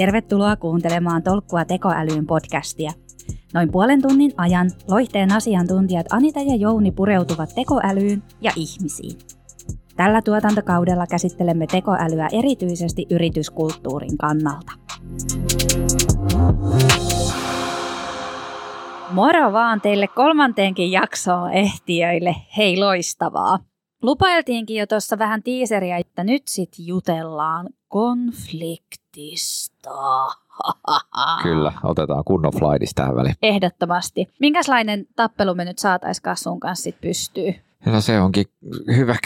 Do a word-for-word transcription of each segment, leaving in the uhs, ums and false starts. Tervetuloa kuuntelemaan Tolkkua tekoälyyn podcastia. Noin puolen tunnin ajan Loihteen asiantuntijat Anita ja Jouni pureutuvat tekoälyyn ja ihmisiin. Tällä tuotantokaudella käsittelemme tekoälyä erityisesti yrityskulttuurin kannalta. Moro vaan teille kolmanteenkin jaksoon ehtiöille. Hei, loistavaa. Lupailtiinkin jo tuossa vähän tiiseriä, että nyt sit jutellaan konfliktista. Kyllä, otetaan kunnon flightis tähän väliin. Ehdottomasti. Minkälainen tappelu me nyt saataisiin sun kanssa sit pystyy? No se onkin hyvä,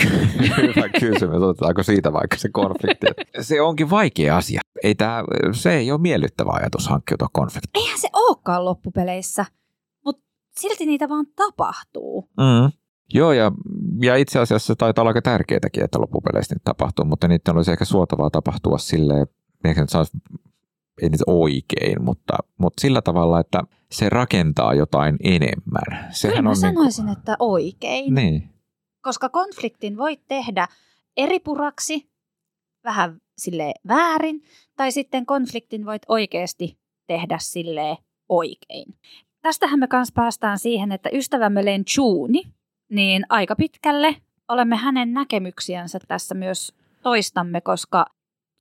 hyvä kysymys, otetaanko siitä vaikka se konflikti. Se onkin vaikea asia. Ei tää, se ei ole miellyttävä ajatus hankkiutua konfliktiin. Eihän se olekaan loppupeleissä, mutta silti niitä vaan tapahtuu. Mm. Joo, ja, ja itse asiassa se taitaa olla aika tärkeätäkin, että loppupeleissä niitä tapahtuu, mutta niiden olisi ehkä suotavaa tapahtua silleen, ehkä nyt saisi, ei nyt oikein, mutta, mutta sillä tavalla, että se rakentaa jotain enemmän. Sehän kyllä on sanoisin, niin kuin, että oikein. Niin. Koska konfliktin voit tehdä eri puraksi, vähän silleen väärin, tai sitten konfliktin voit oikeasti tehdä silleen oikein. Tästähän me kanssa päästään siihen, että ystävämme Lencionia, niin aika pitkälle olemme hänen näkemyksiänsä tässä myös toistamme, koska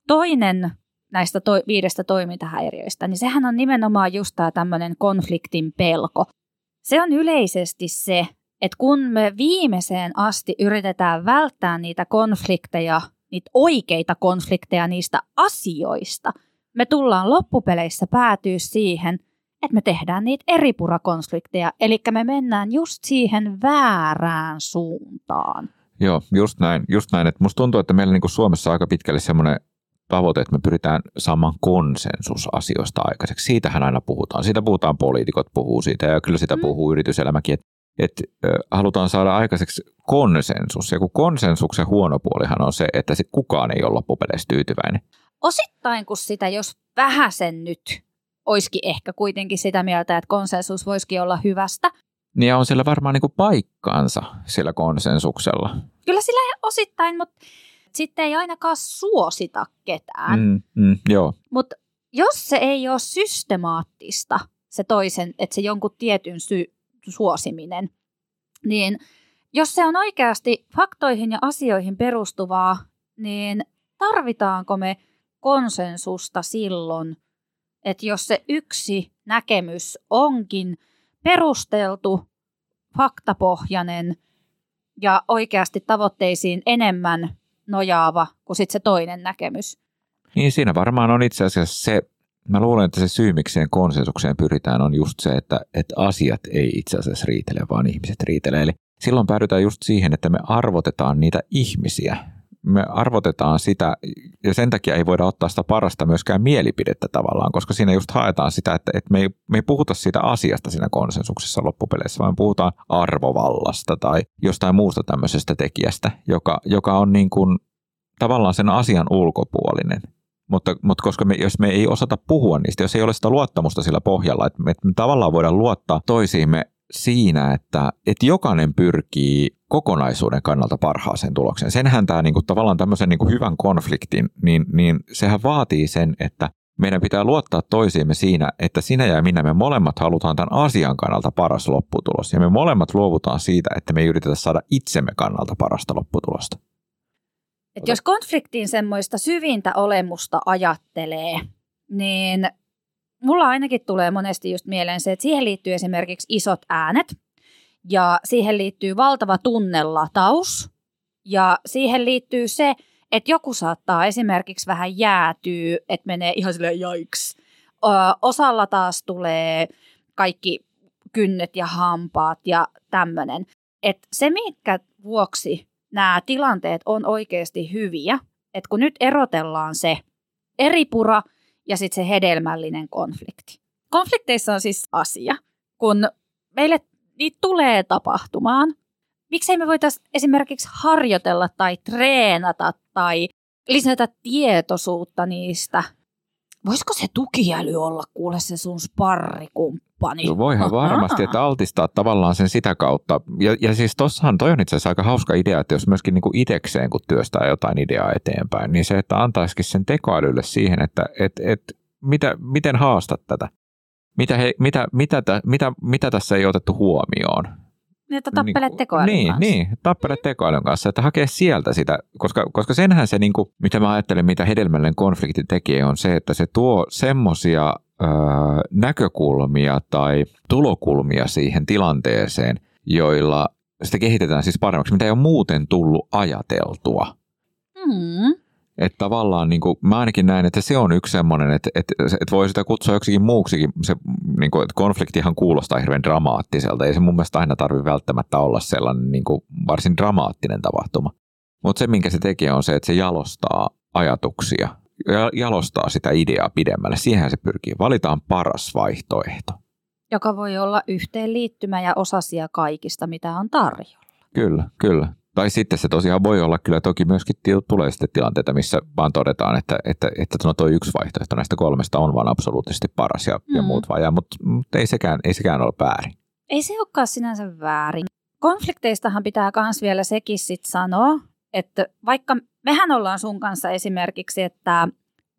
toinen näistä to- viidestä toimintahäiriöistä, niin sehän on nimenomaan just tämä tämmöinen konfliktin pelko. Se on yleisesti se, että kun me viimeiseen asti yritetään välttää niitä konflikteja, niitä oikeita konflikteja niistä asioista, me tullaan loppupeleissä päätyä siihen, että me tehdään niitä eripurakonflikteja, eli me mennään just siihen väärään suuntaan. Joo, just näin. Just näin. Et musta tuntuu, että meillä niinku Suomessa on aika pitkälle semmoinen tavoite, että me pyritään saamaan konsensus asioista aikaiseksi. Siitähän aina puhutaan. Siitä puhutaan, poliitikot puhuu siitä ja kyllä sitä mm. puhuu yrityselämäkin, että et, äh, halutaan saada aikaiseksi konsensus. Ja kun konsensuksen huono puolihan on se, että sit kukaan ei ole loppupeleissä tyytyväinen. Osittain, kun sitä jos vähäsen nyt olisikin ehkä kuitenkin sitä mieltä, että konsensus voisikin olla hyvästä. Niin on sillä varmaan niin kuin paikkaansa sillä konsensuksella. Kyllä sillä osittain, mutta sitten ei ainakaan suosita ketään. Mm, mm, joo. Mutta jos se ei ole systemaattista, se toisen, että se jonkun tietyn sy- suosiminen, niin jos se on oikeasti faktoihin ja asioihin perustuvaa, niin tarvitaanko me konsensusta silloin, että jos se yksi näkemys onkin perusteltu, faktapohjainen ja oikeasti tavoitteisiin enemmän nojaava kuin sitten se toinen näkemys. Niin siinä varmaan on itse asiassa se, mä luulen, että se syy mikseen konsensukseen pyritään on just se, että, että asiat ei itse asiassa riitele, vaan ihmiset riitelee. Eli silloin päädytään just siihen, että me arvotetaan niitä ihmisiä. Me arvotetaan sitä, ja sen takia ei voida ottaa sitä parasta myöskään mielipidettä tavallaan, koska siinä just haetaan sitä, että, että me, ei, me ei puhuta siitä asiasta siinä konsensuksessa loppupeleissä, vaan puhutaan arvovallasta tai jostain muusta tämmöisestä tekijästä, joka, joka on niin kuin tavallaan sen asian ulkopuolinen. Mutta, mutta koska me, jos me ei osata puhua niistä, jos ei ole sitä luottamusta sillä pohjalla, että me, että me tavallaan voidaan luottaa toisiimme siinä, että, että jokainen pyrkii kokonaisuuden kannalta parhaaseen tulokseen. Senhän tämä niin kuin, tavallaan tämmöisen niin kuin hyvän konfliktin, niin, niin sehän vaatii sen, että meidän pitää luottaa toisiimme siinä, että sinä ja minä, me molemmat halutaan tämän asian kannalta paras lopputulos. Ja me molemmat luovutaan siitä, että me ei yritetä saada itsemme kannalta parasta lopputulosta. Et jos konfliktin semmoista syvintä olemusta ajattelee, niin mulla ainakin tulee monesti just mieleen se, että siihen liittyy esimerkiksi isot äänet ja siihen liittyy valtava tunnelataus ja siihen liittyy se, että joku saattaa esimerkiksi vähän jäätyä, että menee ihan silleen jaiks. Osalla taas tulee kaikki kynnet ja hampaat ja tämmöinen. Että se, minkä vuoksi nämä tilanteet on oikeasti hyviä, että kun nyt erotellaan se eripura ja sitten se hedelmällinen konflikti. Konflikteissa on siis asia, kun meille niitä tulee tapahtumaan. Miksei me voitaisiin esimerkiksi harjoitella tai treenata tai lisätä tietoisuutta niistä? Voisiko se tukiäly olla kuule se sun sparrikumppani? No voihan varmasti, että altistaa tavallaan sen sitä kautta. Ja, ja siis tossahan toi on itse asiassa aika hauska idea, että jos myöskin niin kuin itekseen, kun työstää jotain ideaa eteenpäin, niin se, että antaisikin sen tekoälylle siihen, että et, et mitä, miten haastat tätä? Mitä, he, mitä, mitä, mitä, mitä tässä ei otettu huomioon? Niin, että tappele tekoälyn niin, kanssa. Niin, tappele tekoälyn kanssa, että hakee sieltä sitä, koska, koska senhän se, niin kuin, mitä mä ajattelen, mitä hedelmällinen konflikti tekee, on se, että se tuo semmoisia öö, näkökulmia tai tulokulmia siihen tilanteeseen, joilla sitä kehitetään siis paremmaksi, mitä ei ole muuten tullut ajateltua. Mm. Että tavallaan niin kuin, mä ainakin näen, että se on yksi semmoinen, että, että, että voi sitä kutsua joksikin muuksikin. Se niin kuin, että konfliktihan kuulostaa hirveän dramaattiselta. Ei se mun mielestä aina tarvitse välttämättä olla sellainen niin kuin, varsin dramaattinen tapahtuma. Mutta se, minkä se tekee, on se, että se jalostaa ajatuksia. Jalostaa sitä ideaa pidemmälle. Siihen se pyrkii. Valitaan paras vaihtoehto. Joka voi olla yhteenliittymä ja osasia kaikista, mitä on tarjolla. Kyllä, kyllä. Tai sitten se tosiaan voi olla kyllä toki myöskin tulee sitten tilanteita, missä vaan todetaan, että, että, että no toi yksi vaihtoehto näistä kolmesta on vaan absoluuttisesti paras ja, mm. ja muut vajaa, mutta, mutta ei, sekään, ei sekään ole väärin. Ei se olekaan sinänsä väärin. Konflikteistahan pitää myös vielä sekin sitten sanoa, että vaikka mehän ollaan sun kanssa esimerkiksi, että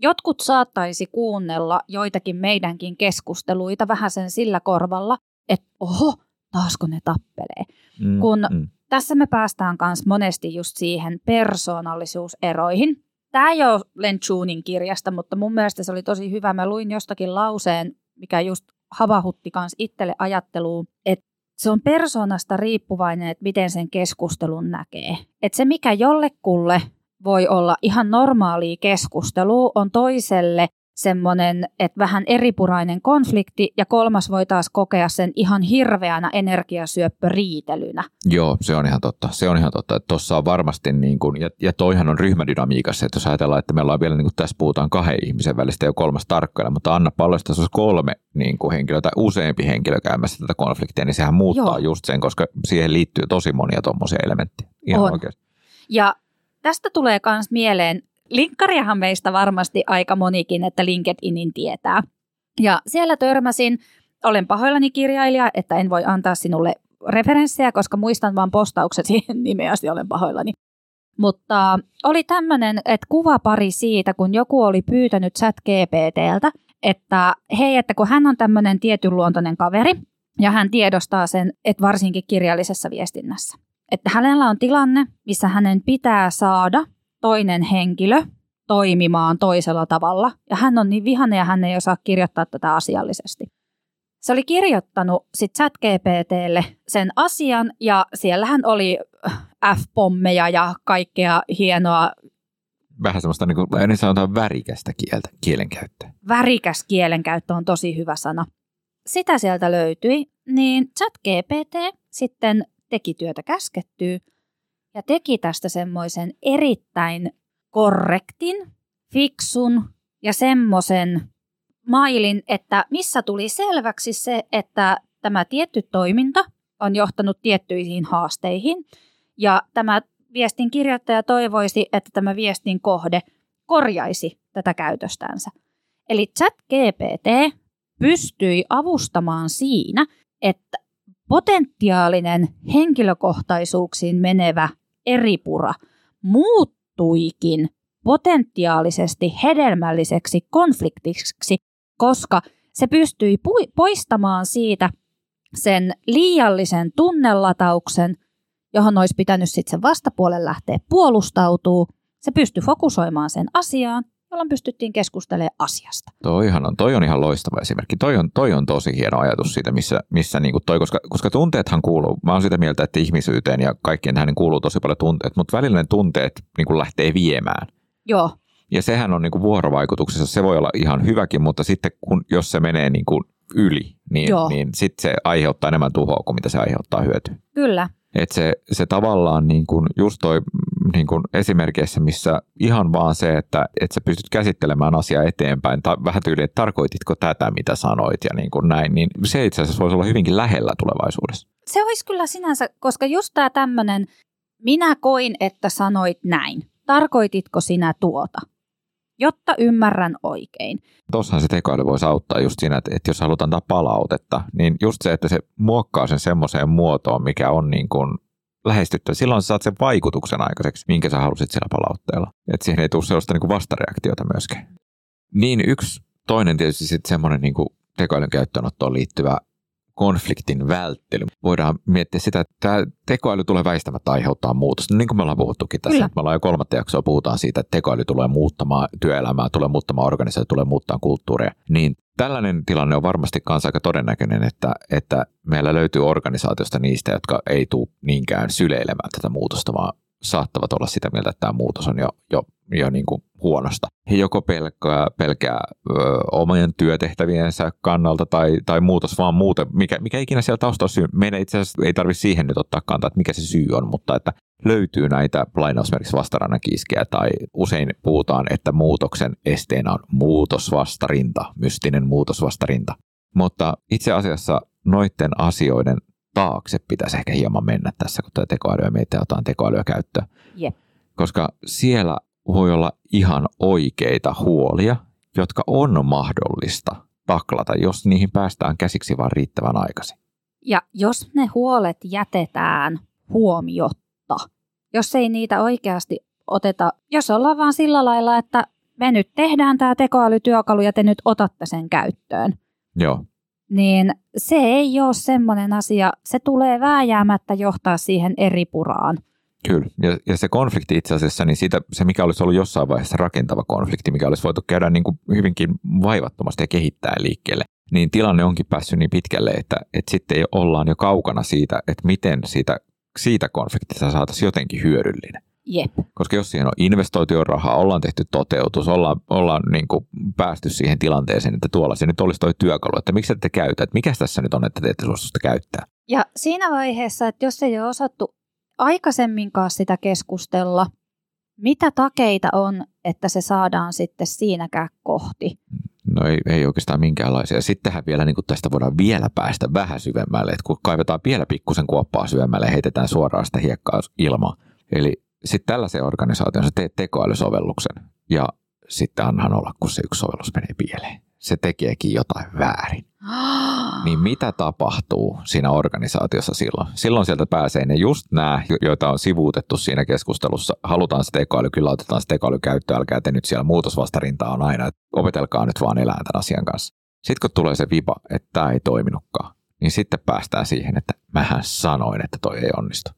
jotkut saattaisi kuunnella joitakin meidänkin keskusteluita vähän sen sillä korvalla, että oho, taasko ne tappelee, mm, kun... Mm. Tässä me päästään myös monesti just siihen persoonallisuuseroihin. Tämä ei ole Lencionin kirjasta, mutta mun mielestä se oli tosi hyvä. Mä luin jostakin lauseen, mikä just havahutti myös itselle ajatteluun, että se on persoonasta riippuvainen, että miten sen keskustelun näkee. Että se, mikä jollekulle voi olla ihan normaalia keskustelua, on toiselle semmoinen, että vähän eripurainen konflikti, ja kolmas voi taas kokea sen ihan hirveänä energiasyöppöriitelynä. Joo, se on ihan totta. Se on ihan totta, että tuossa on varmasti, niin kuin, ja, ja toihan on ryhmädynamiikassa, että jos ajatellaan, että meillä on vielä, niin kuin tässä puhutaan kahden ihmisen välistä ja kolmas tarkkailla, mutta anna paljosta, jos olisi kolme niin kuin henkilöä tai useampi henkilö käymässä tätä konfliktia, niin sehän muuttaa Joo. just sen, koska siihen liittyy tosi monia tuommoisia elementtejä. Ihan on. Oikeasti. Ja tästä tulee myös mieleen, linkkariahan meistä varmasti aika monikin, että LinkedInin tietää. Ja siellä törmäsin, olen pahoillani kirjailija, että en voi antaa sinulle referenssejä, koska muistan vaan postaukset siihen nimeästi, olen pahoillani. Mutta oli tämmöinen, että kuvapari siitä, kun joku oli pyytänyt ChatGPTltä, että hei, että kun hän on tämmöinen tietynluontoinen kaveri ja hän tiedostaa sen, että varsinkin kirjallisessa viestinnässä, että hänellä on tilanne, missä hänen pitää saada toinen henkilö toimimaan toisella tavalla, ja hän on niin vihainen, ja hän ei osaa kirjoittaa tätä asiallisesti. Se oli kirjoittanut sitten ChatGPTlle sen asian, ja siellähän oli F-pommeja ja kaikkea hienoa. Vähän semmoista, niin kuin ennen sanotaan värikästä kieltä, kielenkäyttöä. Värikäs kielenkäyttö on tosi hyvä sana. Sitä sieltä löytyi, niin ChatGPT sitten teki työtä käskettyä, ja teki tästä semmoisen erittäin korrektin, fiksun ja semmoisen mailin, että missä tuli selväksi se, että tämä tietty toiminta on johtanut tiettyihin haasteihin. Ja tämä viestin kirjoittaja toivoisi, että tämä viestin kohde korjaisi tätä käytöstänsä. Eli ChatGPT pystyi avustamaan siinä, että potentiaalinen henkilökohtaisuuksiin menevä eripura muuttuikin potentiaalisesti hedelmälliseksi konfliktiksi, koska se pystyi poistamaan siitä sen liiallisen tunnelatauksen, johon olisi pitänyt sitten sen vastapuolen lähteä puolustautumaan. Se pystyi fokusoimaan sen asiaan, jolloin pystyttiin keskustelemaan asiasta. Toihan on, toi on ihan loistava esimerkki. Toi on, toi on tosi hieno ajatus siitä, missä, missä niinku toi, koska, koska tunteethan kuuluu. Mä oon sitä mieltä, että ihmisyyteen ja kaikkien tähän kuuluu tosi paljon tunteet, mutta välillä ne tunteet niinku lähtee viemään. Joo. Ja sehän on niinku vuorovaikutuksessa, se voi olla ihan hyväkin, mutta sitten kun, jos se menee niinku yli, niin, niin sitten se aiheuttaa enemmän tuhoa kuin mitä se aiheuttaa hyötyä. Kyllä. Että se, se tavallaan niin kuin just toi niin kuin esimerkeissä, missä ihan vaan se, että, että sä pystyt käsittelemään asiaa eteenpäin, ta- vähän tyyliin, että tarkoititko tätä, mitä sanoit ja niin kuin näin, niin se itse asiassa voisi olla hyvinkin lähellä tulevaisuudessa. Se olisi kyllä sinänsä, koska just tämä tämmöinen, minä koin, että sanoit näin, tarkoititko sinä tuota, jotta ymmärrän oikein. Tuossahan se tekoäly voisi auttaa just siinä, että, että jos halutaan antaa palautetta, niin just se, että se muokkaa sen semmoiseen muotoon, mikä on niin kuin lähestyttävä. Silloin sä saat sen vaikutuksen aikaiseksi, minkä sä halusit sillä palautteella. Että siihen ei tule sellaista niin kuin vastareaktiota myöskään. Niin yksi Toinen tietysti sitten semmoinen niin kuin tekoälyn käyttöönottoon liittyvä konfliktin välttely. Voidaan miettiä sitä, että tämä tekoäly tulee väistämättä aiheuttaa muutosta. Niin kuin me ollaan puhuttukin tässä. Kyllä. Me ollaan jo kolmatta jaksoa, puhutaan siitä, että tekoäly tulee muuttamaan työelämää, tulee muuttamaan organisaatiota, tulee muuttamaan kulttuuria. Niin tällainen tilanne on varmasti kanssa aika todennäköinen, että, että meillä löytyy organisaatiosta niistä, jotka ei tule niinkään syleilemään tätä muutosta, vaan saattavat olla sitä mieltä, että tämä muutos on jo, jo, jo niin kuin huonosta. He joko pelkää, pelkää ö, omien työtehtäviensä kannalta tai, tai muutos vaan muuta, mikä, mikä ikinä siellä taustalla syy. Meidän itse asiassa ei tarvitse siihen nyt ottaa kantaa, että mikä se syy on, mutta että löytyy näitä lainausmerkiksi vastarannakiiskejä tai usein puhutaan, että muutoksen esteenä on muutosvastarinta, mystinen muutosvastarinta. Mutta itse asiassa noiden asioiden taakse pitäisi ehkä hieman mennä tässä, kun tuo tekoälyä mietitään, otetaan tekoälyä käyttöön. Yep. Koska siellä voi olla ihan oikeita huolia, jotka on mahdollista taklata, jos niihin päästään käsiksi vaan riittävän aikaisin. Ja jos ne huolet jätetään huomiotta, jos ei niitä oikeasti oteta, jos ollaan vaan sillä lailla, että me nyt tehdään tämä tekoälytyökalu ja te nyt otatte sen käyttöön. Joo. Niin se ei ole semmoinen asia, se tulee vääjäämättä johtaa siihen eri puraan. Kyllä, ja, ja se konflikti itse asiassa, niin siitä, se mikä olisi ollut jossain vaiheessa rakentava konflikti, mikä olisi voitu käydä niin kuin hyvinkin vaivattomasti ja kehittää liikkeelle, niin tilanne onkin päässyt niin pitkälle, että, että sitten ollaan jo kaukana siitä, että miten siitä, siitä konfliktista saataisiin jotenkin hyödyllinen. Jep. Koska jos siihen on investoitu jo rahaa, ollaan tehty toteutus, ollaan, ollaan niin kuin päästy siihen tilanteeseen, että tuolla se nyt olisi toi työkalu, että miksi te käytä, että mikäs tässä nyt on, että te ette suostu sitä käyttää. Ja siinä vaiheessa, että jos ei ole osattu aikaisemminkaan sitä keskustella, mitä takeita on, että se saadaan sitten siinäkään kohti? No ei, ei oikeastaan minkäänlaisia. Sittenhän vielä niin kuin tästä voidaan vielä päästä vähän syvemmälle, että kun kaivetaan vielä pikkusen kuoppaa syvemmälle ja heitetään suoraan sitä hiekkaa ilmaan. Eli sitten tällaisen organisaation sä teet tekoälysovelluksen ja sitten annan olla, kun se yksi sovellus menee pieleen. Se tekeekin jotain väärin. Niin mitä tapahtuu siinä organisaatiossa silloin? Silloin sieltä pääsee ne just nämä, joita on sivuutettu siinä keskustelussa. Halutaan se tekoäly, kyllä otetaan se tekoäly käyttöön, älkää te nyt siellä muutosvastarintaa on aina. Opetelkaa nyt vaan elämään tämän asian kanssa. Sitten kun tulee se vipa, että tämä ei toiminutkaan, niin sitten päästään siihen, että mähän sanoin, että toi ei onnistu.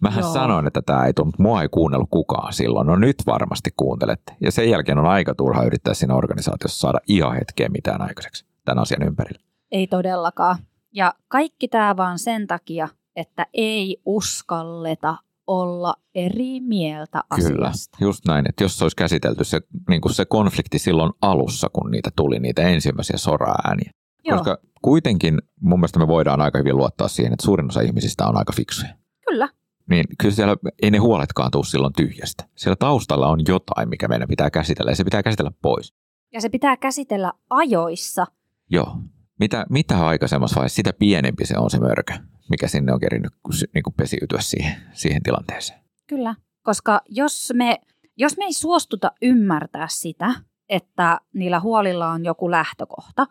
Mähän Joo. sanoin, että tämä ei tule, mutta mua ei kuunnellut kukaan silloin. No nyt varmasti kuuntelette. Ja sen jälkeen on aika turha yrittää siinä organisaatiossa saada ihan hetkeä mitään aikaiseksi tämän asian ympärillä. Ei todellakaan. Ja kaikki tämä vaan sen takia, että ei uskalleta olla eri mieltä asiasta. Kyllä, just näin. Että jos olisi käsitelty se, niin kuin se konflikti silloin alussa, kun niitä tuli niitä ensimmäisiä sora-ääniä. Joo. Koska kuitenkin mun mielestä me voidaan aika hyvin luottaa siihen, että suurin osa ihmisistä on aika fiksuja. Kyllä. Niin kyllä siellä ei ne huoletkaan tule silloin tyhjästä. Siellä taustalla on jotain, mikä meidän pitää käsitellä, ja se pitää käsitellä pois. Ja se pitää käsitellä ajoissa. Joo. Mitä, mitä aikaisemmassa vaiheessa, sitä pienempi se on se mörkö, mikä sinne on kerinnyt niin kuin pesiytyä siihen, siihen tilanteeseen. Kyllä, koska jos me, jos me ei suostuta ymmärtää sitä, että niillä huolilla on joku lähtökohta,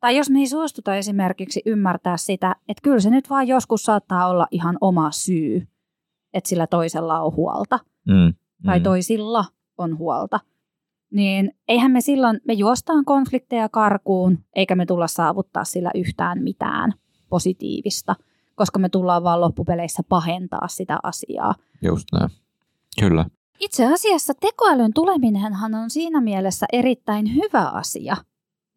tai jos me ei suostuta esimerkiksi ymmärtää sitä, että kyllä se nyt vaan joskus saattaa olla ihan oma syy, että sillä toisella on huolta mm, tai mm. toisilla on huolta, niin eihän me silloin, me juostaan konflikteja karkuun, eikä me tulla saavuttaa sillä yhtään mitään positiivista, koska me tullaan vaan loppupeleissä pahentaa sitä asiaa. Just näin, kyllä. Itse asiassa tekoälyn tuleminenhan on siinä mielessä erittäin hyvä asia,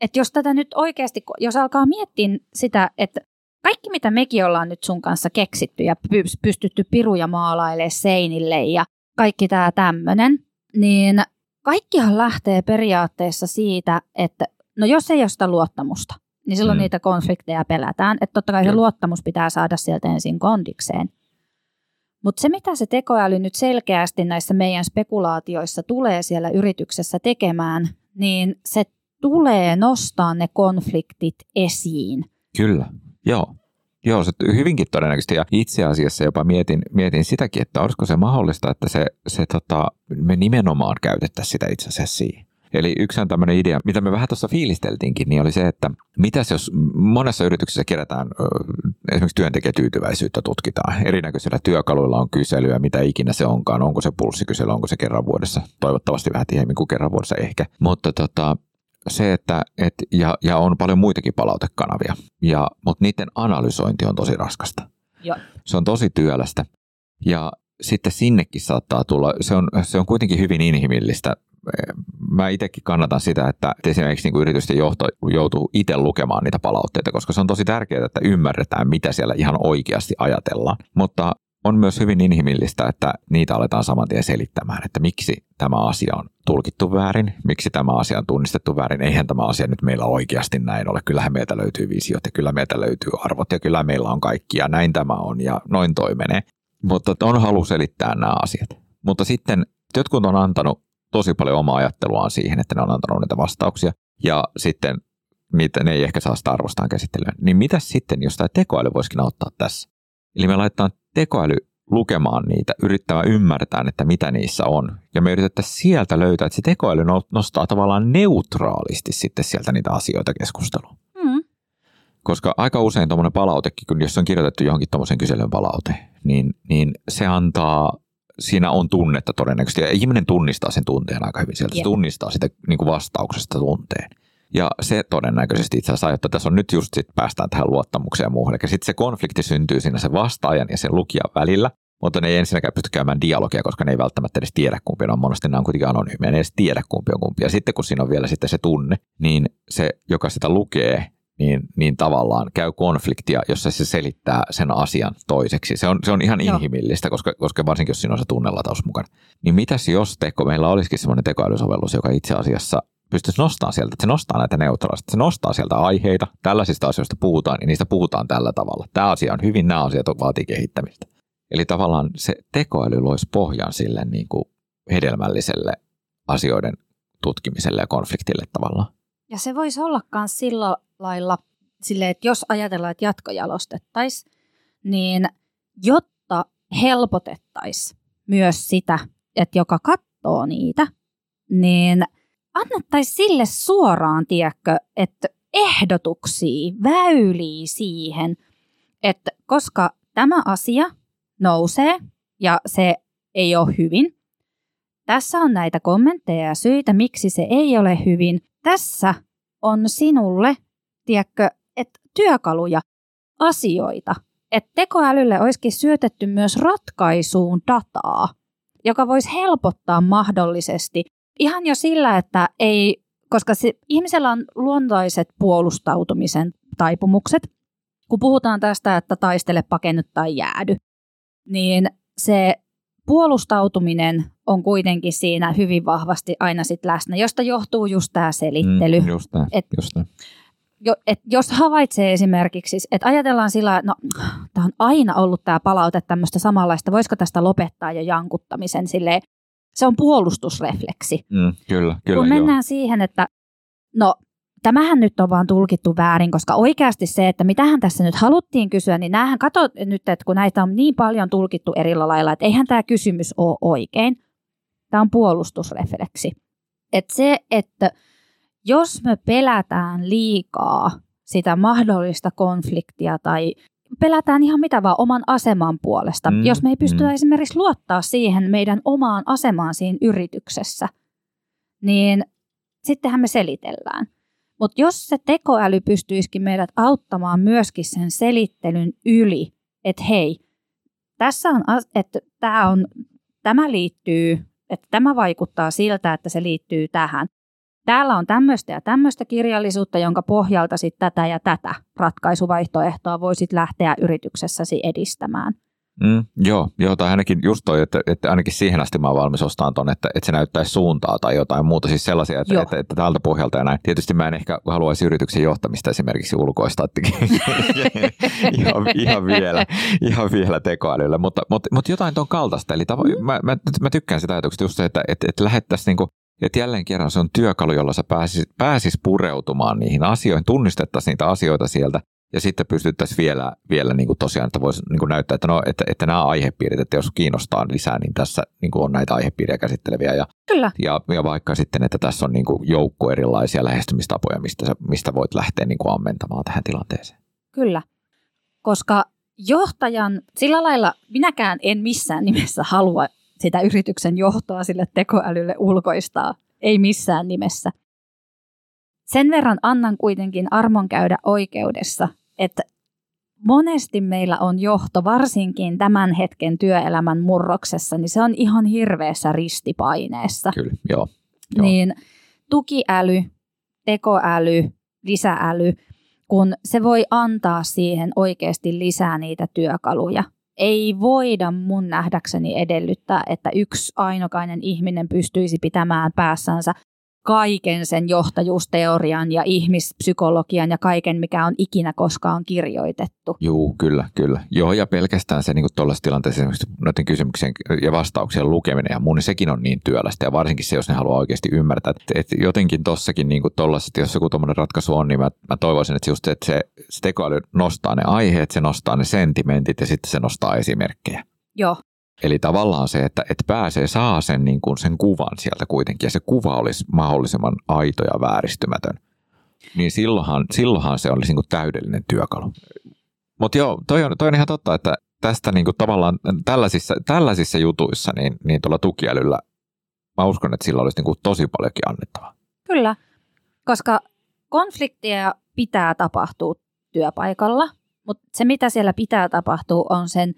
että jos tätä nyt oikeasti, jos alkaa miettiä sitä, että kaikki, mitä mekin ollaan nyt sun kanssa keksitty ja pystytty piruja maalailemaan seinille ja kaikki tämä tämmöinen, niin kaikkihan lähtee periaatteessa siitä, että no jos ei ole sitä luottamusta, niin silloin mm. niitä konflikteja pelätään. Että totta kai se luottamus pitää saada sieltä ensin kondikseen. Mutta se, mitä se tekoäly nyt selkeästi näissä meidän spekulaatioissa tulee siellä yrityksessä tekemään, niin se tulee nostaa ne konfliktit esiin. Kyllä. Joo, joo, se hyvinkin todennäköisesti ja itse asiassa jopa mietin, mietin sitäkin, että olisiko se mahdollista, että se, se tota, me nimenomaan käytettäisiin sitä itse asiassa siihen. Eli yksi on tämmöinen idea, mitä me vähän tuossa fiilisteltiinkin, niin oli se, että mitäs jos monessa yrityksessä kerätään esimerkiksi työntekijätyytyväisyyttä tutkitaan. Erinäköisillä työkaluilla on kyselyä, mitä ikinä se onkaan, onko se pulssikysely, onko se kerran vuodessa, toivottavasti vähän tiheämmin kuin kerran vuodessa ehkä, mutta tota... se, että et, ja, ja on paljon muitakin palautekanavia, ja, mutta niiden analysointi on tosi raskasta. Joo. Se on tosi työlästä. Ja sitten sinnekin saattaa tulla, se on, se on kuitenkin hyvin inhimillistä. Mä itsekin kannatan sitä, että esimerkiksi niin kuin yritysten johto joutuu itse lukemaan niitä palautteita, koska se on tosi tärkeää, että ymmärretään, mitä siellä ihan oikeasti ajatellaan. Mutta on myös hyvin inhimillistä, että niitä aletaan saman tien selittämään, että miksi tämä asia on tulkittu väärin, miksi tämä asia on tunnistettu väärin. Eihän tämä asia nyt meillä oikeasti näin ole. Kyllähän meiltä löytyy visiot ja kyllä meiltä löytyy arvot ja kyllä meillä on kaikki ja näin tämä on ja noin toi menee. Mutta on halu selittää nämä asiat. Mutta sitten jotkut on antanut tosi paljon omaa ajatteluaan siihen, että ne on antanut niitä vastauksia ja sitten niitä, ne ei ehkä saa sitä arvostaan käsittelyä. Niin mitä sitten, jos tämä tekoäly voisikin auttaa tässä? Eli me laitetaan tekoäly lukemaan niitä, yrittämään ymmärtää, että mitä niissä on. Ja me yritettäisiin sieltä löytää, että se tekoäly nostaa tavallaan neutraalisti sitten sieltä niitä asioita keskusteluun. Mm. Koska aika usein tuommoinen palautekin, kun jos on kirjoitettu johonkin tuommoisen kyselyn palaute, niin, niin se antaa, siinä on tunnetta todennäköisesti. Ja ihminen tunnistaa sen tunteen aika hyvin sieltä. Yeah. Se tunnistaa sitä niin kuin vastauksesta tunteen. Ja se todennäköisesti itse asiassa että tässä on nyt just sit päästään tähän luottamukseen ja muuhun. Eli sitten se konflikti syntyy siinä sen vastaajan ja sen lukijan välillä, mutta ne ei ensinnäkään pysty käymään dialogia, koska ne ei välttämättä edes tiedä kumpi on. Monesti nämä on kuitenkin anonyymiä, ne ei edes tiedä kumpi on kumpi. Ja sitten kun siinä on vielä sitten se tunne, niin se, joka sitä lukee, niin, niin tavallaan käy konfliktia, jossa se selittää sen asian toiseksi. Se on, se on ihan Joo. inhimillistä, koska, koska varsinkin jos siinä on se tunnelataus mukana. Niin mitäs jos teko, meillä olisikin semmoinen tekoälysovellus, joka itse asiassa pystyisi nostamaan sieltä, että se nostaa näitä neutraalista, se nostaa sieltä aiheita, tällaisista asioista puhutaan, niin niistä puhutaan tällä tavalla. Tämä asia on hyvin, nämä asiat vaatii kehittämistä. Eli tavallaan se tekoäly loisi pohjan sille niin kuin hedelmälliselle asioiden tutkimiselle ja konfliktille tavallaan. Ja se voisi olla myös sillä lailla, sille, että jos ajatellaan, että jatkojalostettaisiin, niin jotta helpotettaisiin myös sitä, että joka katsoo niitä, niin annettaisiin sille suoraan, tiedätkö, että ehdotuksia, väyliä siihen, että koska tämä asia nousee ja se ei ole hyvin. Tässä on näitä kommentteja ja syitä, miksi se ei ole hyvin. Tässä on sinulle, tiedätkö, että työkaluja, asioita. Että tekoälylle olisikin syötetty myös ratkaisuun dataa, joka voisi helpottaa mahdollisesti. Ihan jo sillä, että ei, koska se, ihmisellä on luontaiset puolustautumisen taipumukset. Kun puhutaan tästä, että taistele, pakennu tai jäädy, niin se puolustautuminen on kuitenkin siinä hyvin vahvasti aina sit läsnä, josta johtuu just tämä selittely. Mm, just tää, et, just tää. Jo, et jos havaitsee esimerkiksi, että ajatellaan sillä, että no, tämä on aina ollut tämä palaute tämmöistä samanlaista, voisiko tästä lopettaa jo jankuttamisen silleen. Se on puolustusrefleksi. Mm, kyllä, kyllä, kun mennään joo. siihen, että no tämähän nyt on vaan tulkittu väärin, koska oikeasti se, että mitähän tässä nyt haluttiin kysyä, niin näähän kato nyt, että kun näitä on niin paljon tulkittu eri lailla, että eihän tämä kysymys ole oikein. Tämä on puolustusrefleksi. Että se, että jos me pelätään liikaa sitä mahdollista konfliktia tai pelätään ihan mitä vaan oman aseman puolesta, mm, jos me ei pystytä mm. esimerkiksi luottaa siihen meidän omaan asemaan siinä yrityksessä, niin sittenhän me selitellään. Mutta jos se tekoäly pystyisikin meidät auttamaan myöskin sen selittelyn yli, että hei, tässä on, että tämä on, tämä liittyy, että tämä vaikuttaa siltä, että se liittyy tähän. Täällä on tämmöistä ja tämmöistä kirjallisuutta, jonka pohjalta sit tätä ja tätä ratkaisuvaihtoehtoa voisit lähteä yrityksessäsi edistämään. Mm, joo, joo, tai ainakin just toi, että, että ainakin siihen asti mä oon valmis ostamaan ton, että, että se näyttäisi suuntaa tai jotain muuta, siis sellaisia, että, että, että tältä pohjalta ja näin. Tietysti mä en ehkä haluaisi yrityksen johtamista esimerkiksi ulkoistaa ihan, ihan, vielä, ihan vielä tekoälyllä, mutta, mutta, mutta jotain ton kaltaista, eli tavo- mm. mä, mä, mä tykkään sitä ajatuksesta just se, että, että, että lähettäisiin niinku että jälleen kerran se on työkalu, jolla sä pääsis, pääsis pureutumaan niihin asioihin, tunnistettaisiin niitä asioita sieltä ja sitten pystyttäisiin vielä, vielä niin kuin tosiaan, että voisi niin kuin näyttää, että, no, että, että nämä aihepiirit, että jos kiinnostaa lisää, niin tässä niin kuin on näitä aihepiirejä käsitteleviä ja, ja, ja vaikka sitten, että tässä on niin kuin joukko erilaisia lähestymistapoja, mistä, sä, mistä voit lähteä niin kuin ammentamaan tähän tilanteeseen. Kyllä, koska johtajan, sillä lailla minäkään en missään nimessä halua sitä yrityksen johtoa sille tekoälylle ulkoistaa, ei missään nimessä. sen verran annan kuitenkin armon käydä oikeudessa, että monesti meillä on johto, varsinkin tämän hetken työelämän murroksessa, niin se on ihan hirveässä ristipaineessa. Kyllä, joo. joo. Niin tukiäly, tekoäly, lisääly, kun se voi antaa siihen oikeasti lisää niitä työkaluja. Ei voida mun nähdäkseni edellyttää, että yksi ainokainen ihminen pystyisi pitämään päässänsä kaiken sen johtajuusteorian ja ihmispsykologian ja kaiken, mikä on ikinä koskaan kirjoitettu. Joo, kyllä, kyllä. Joo, ja pelkästään se niin kuin tuollaisessa tilanteessa esimerkiksi noiden kysymyksien ja vastauksien lukeminen ja muu, niin sekin on niin työlästä. Ja varsinkin se, jos ne haluaa oikeasti ymmärtää. Että, että jotenkin tuossakin niin kuin tuollaisessa, jos joku tuommoinen ratkaisu on, niin mä, mä toivoisin, että, just se, että se, se tekoäly nostaa ne aiheet, se nostaa ne sentimentit ja sitten se nostaa esimerkkejä. Joo. Eli tavallaan se, että, että pääsee, saa sen, niin kuin sen kuvan sieltä kuitenkin, ja se kuva olisi mahdollisimman aito ja vääristymätön, niin silloinhan, silloinhan se olisi niin kuin täydellinen työkalu. Mutta joo, toi on, toi on ihan totta, että tästä niin kuin tavallaan tällaisissa, tällaisissa jutuissa, niin, niin tuolla tukiälyllä, mä uskon, että sillä olisi niin kuin tosi paljonkin annettavaa. Kyllä, koska konfliktia pitää tapahtua työpaikalla, mutta se mitä siellä pitää tapahtua on sen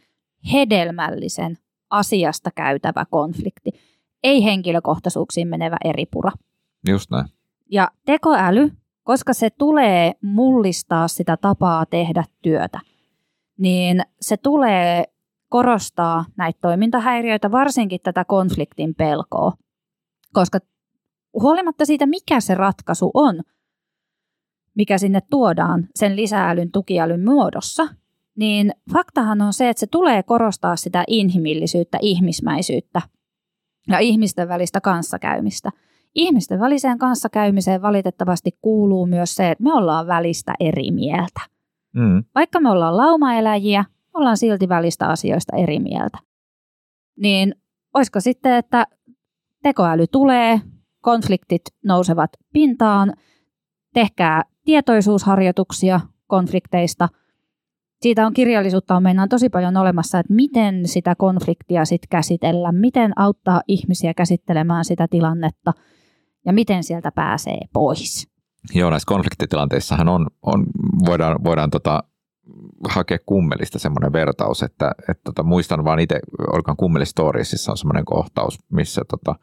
hedelmällisen asiasta käytävä konflikti, ei henkilökohtaisuuksiin menevä eripura. Just näin. Ja tekoäly, koska se tulee mullistaa sitä tapaa tehdä työtä, niin se tulee korostaa näitä toimintahäiriöitä, varsinkin tätä konfliktin pelkoa, koska huolimatta siitä, mikä se ratkaisu on, mikä sinne tuodaan sen lisäälyn, tukiälyn muodossa, niin faktahan on se, että se tulee korostaa sitä inhimillisyyttä, ihmismäisyyttä ja ihmisten välistä kanssakäymistä. Ihmisten väliseen kanssakäymiseen valitettavasti kuuluu myös se, että me ollaan välistä eri mieltä. Mm. Vaikka me ollaan laumaeläjiä, ollaan silti välistä asioista eri mieltä. Niin olisiko sitten, että tekoäly tulee, konfliktit nousevat pintaan, tehkää tietoisuusharjoituksia konflikteista. Siitä on kirjallisuutta, on meinaan tosi paljon olemassa, että miten sitä konfliktia sit käsitellä, miten auttaa ihmisiä käsittelemään sitä tilannetta ja miten sieltä pääsee pois. Joo, näissä konfliktitilanteissahan on, on, voidaan, voidaan tota, hakea Kummelista semmoinen vertaus, että et, tota, muistan vaan itse, olkaan Kummel-storiesissa on semmoinen kohtaus, missä tota,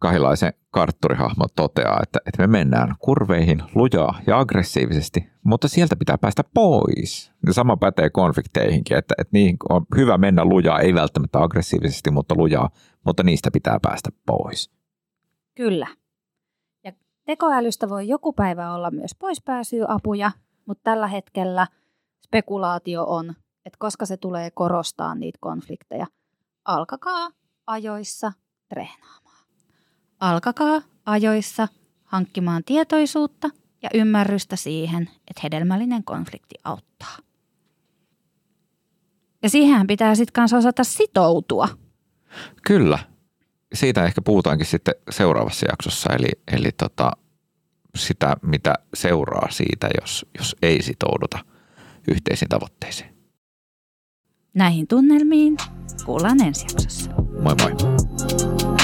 Kahilaisen kartturihahmo toteaa, että, että me mennään kurveihin lujaa ja aggressiivisesti, mutta sieltä pitää päästä pois. Ja sama pätee konflikteihinkin, että, että niihin on hyvä mennä lujaa, ei välttämättä aggressiivisesti, mutta lujaa, mutta niistä pitää päästä pois. Kyllä. Ja tekoälystä voi joku päivä olla myös poispääsyapuja, mutta tällä hetkellä spekulaatio on, että koska se tulee korostaa niitä konflikteja, alkakaa ajoissa treenaamaan. Alkakaa ajoissa hankkimaan tietoisuutta ja ymmärrystä siihen, että hedelmällinen konflikti auttaa. Ja siihen pitää sitten kanssa osata sitoutua. Kyllä. Siitä ehkä puhutaankin sitten seuraavassa jaksossa, eli, eli tota, sitä, mitä seuraa siitä, jos, jos ei sitouduta yhteisiin tavoitteisiin. Näihin tunnelmiin kuullaan ensi jaksossa. Moi moi.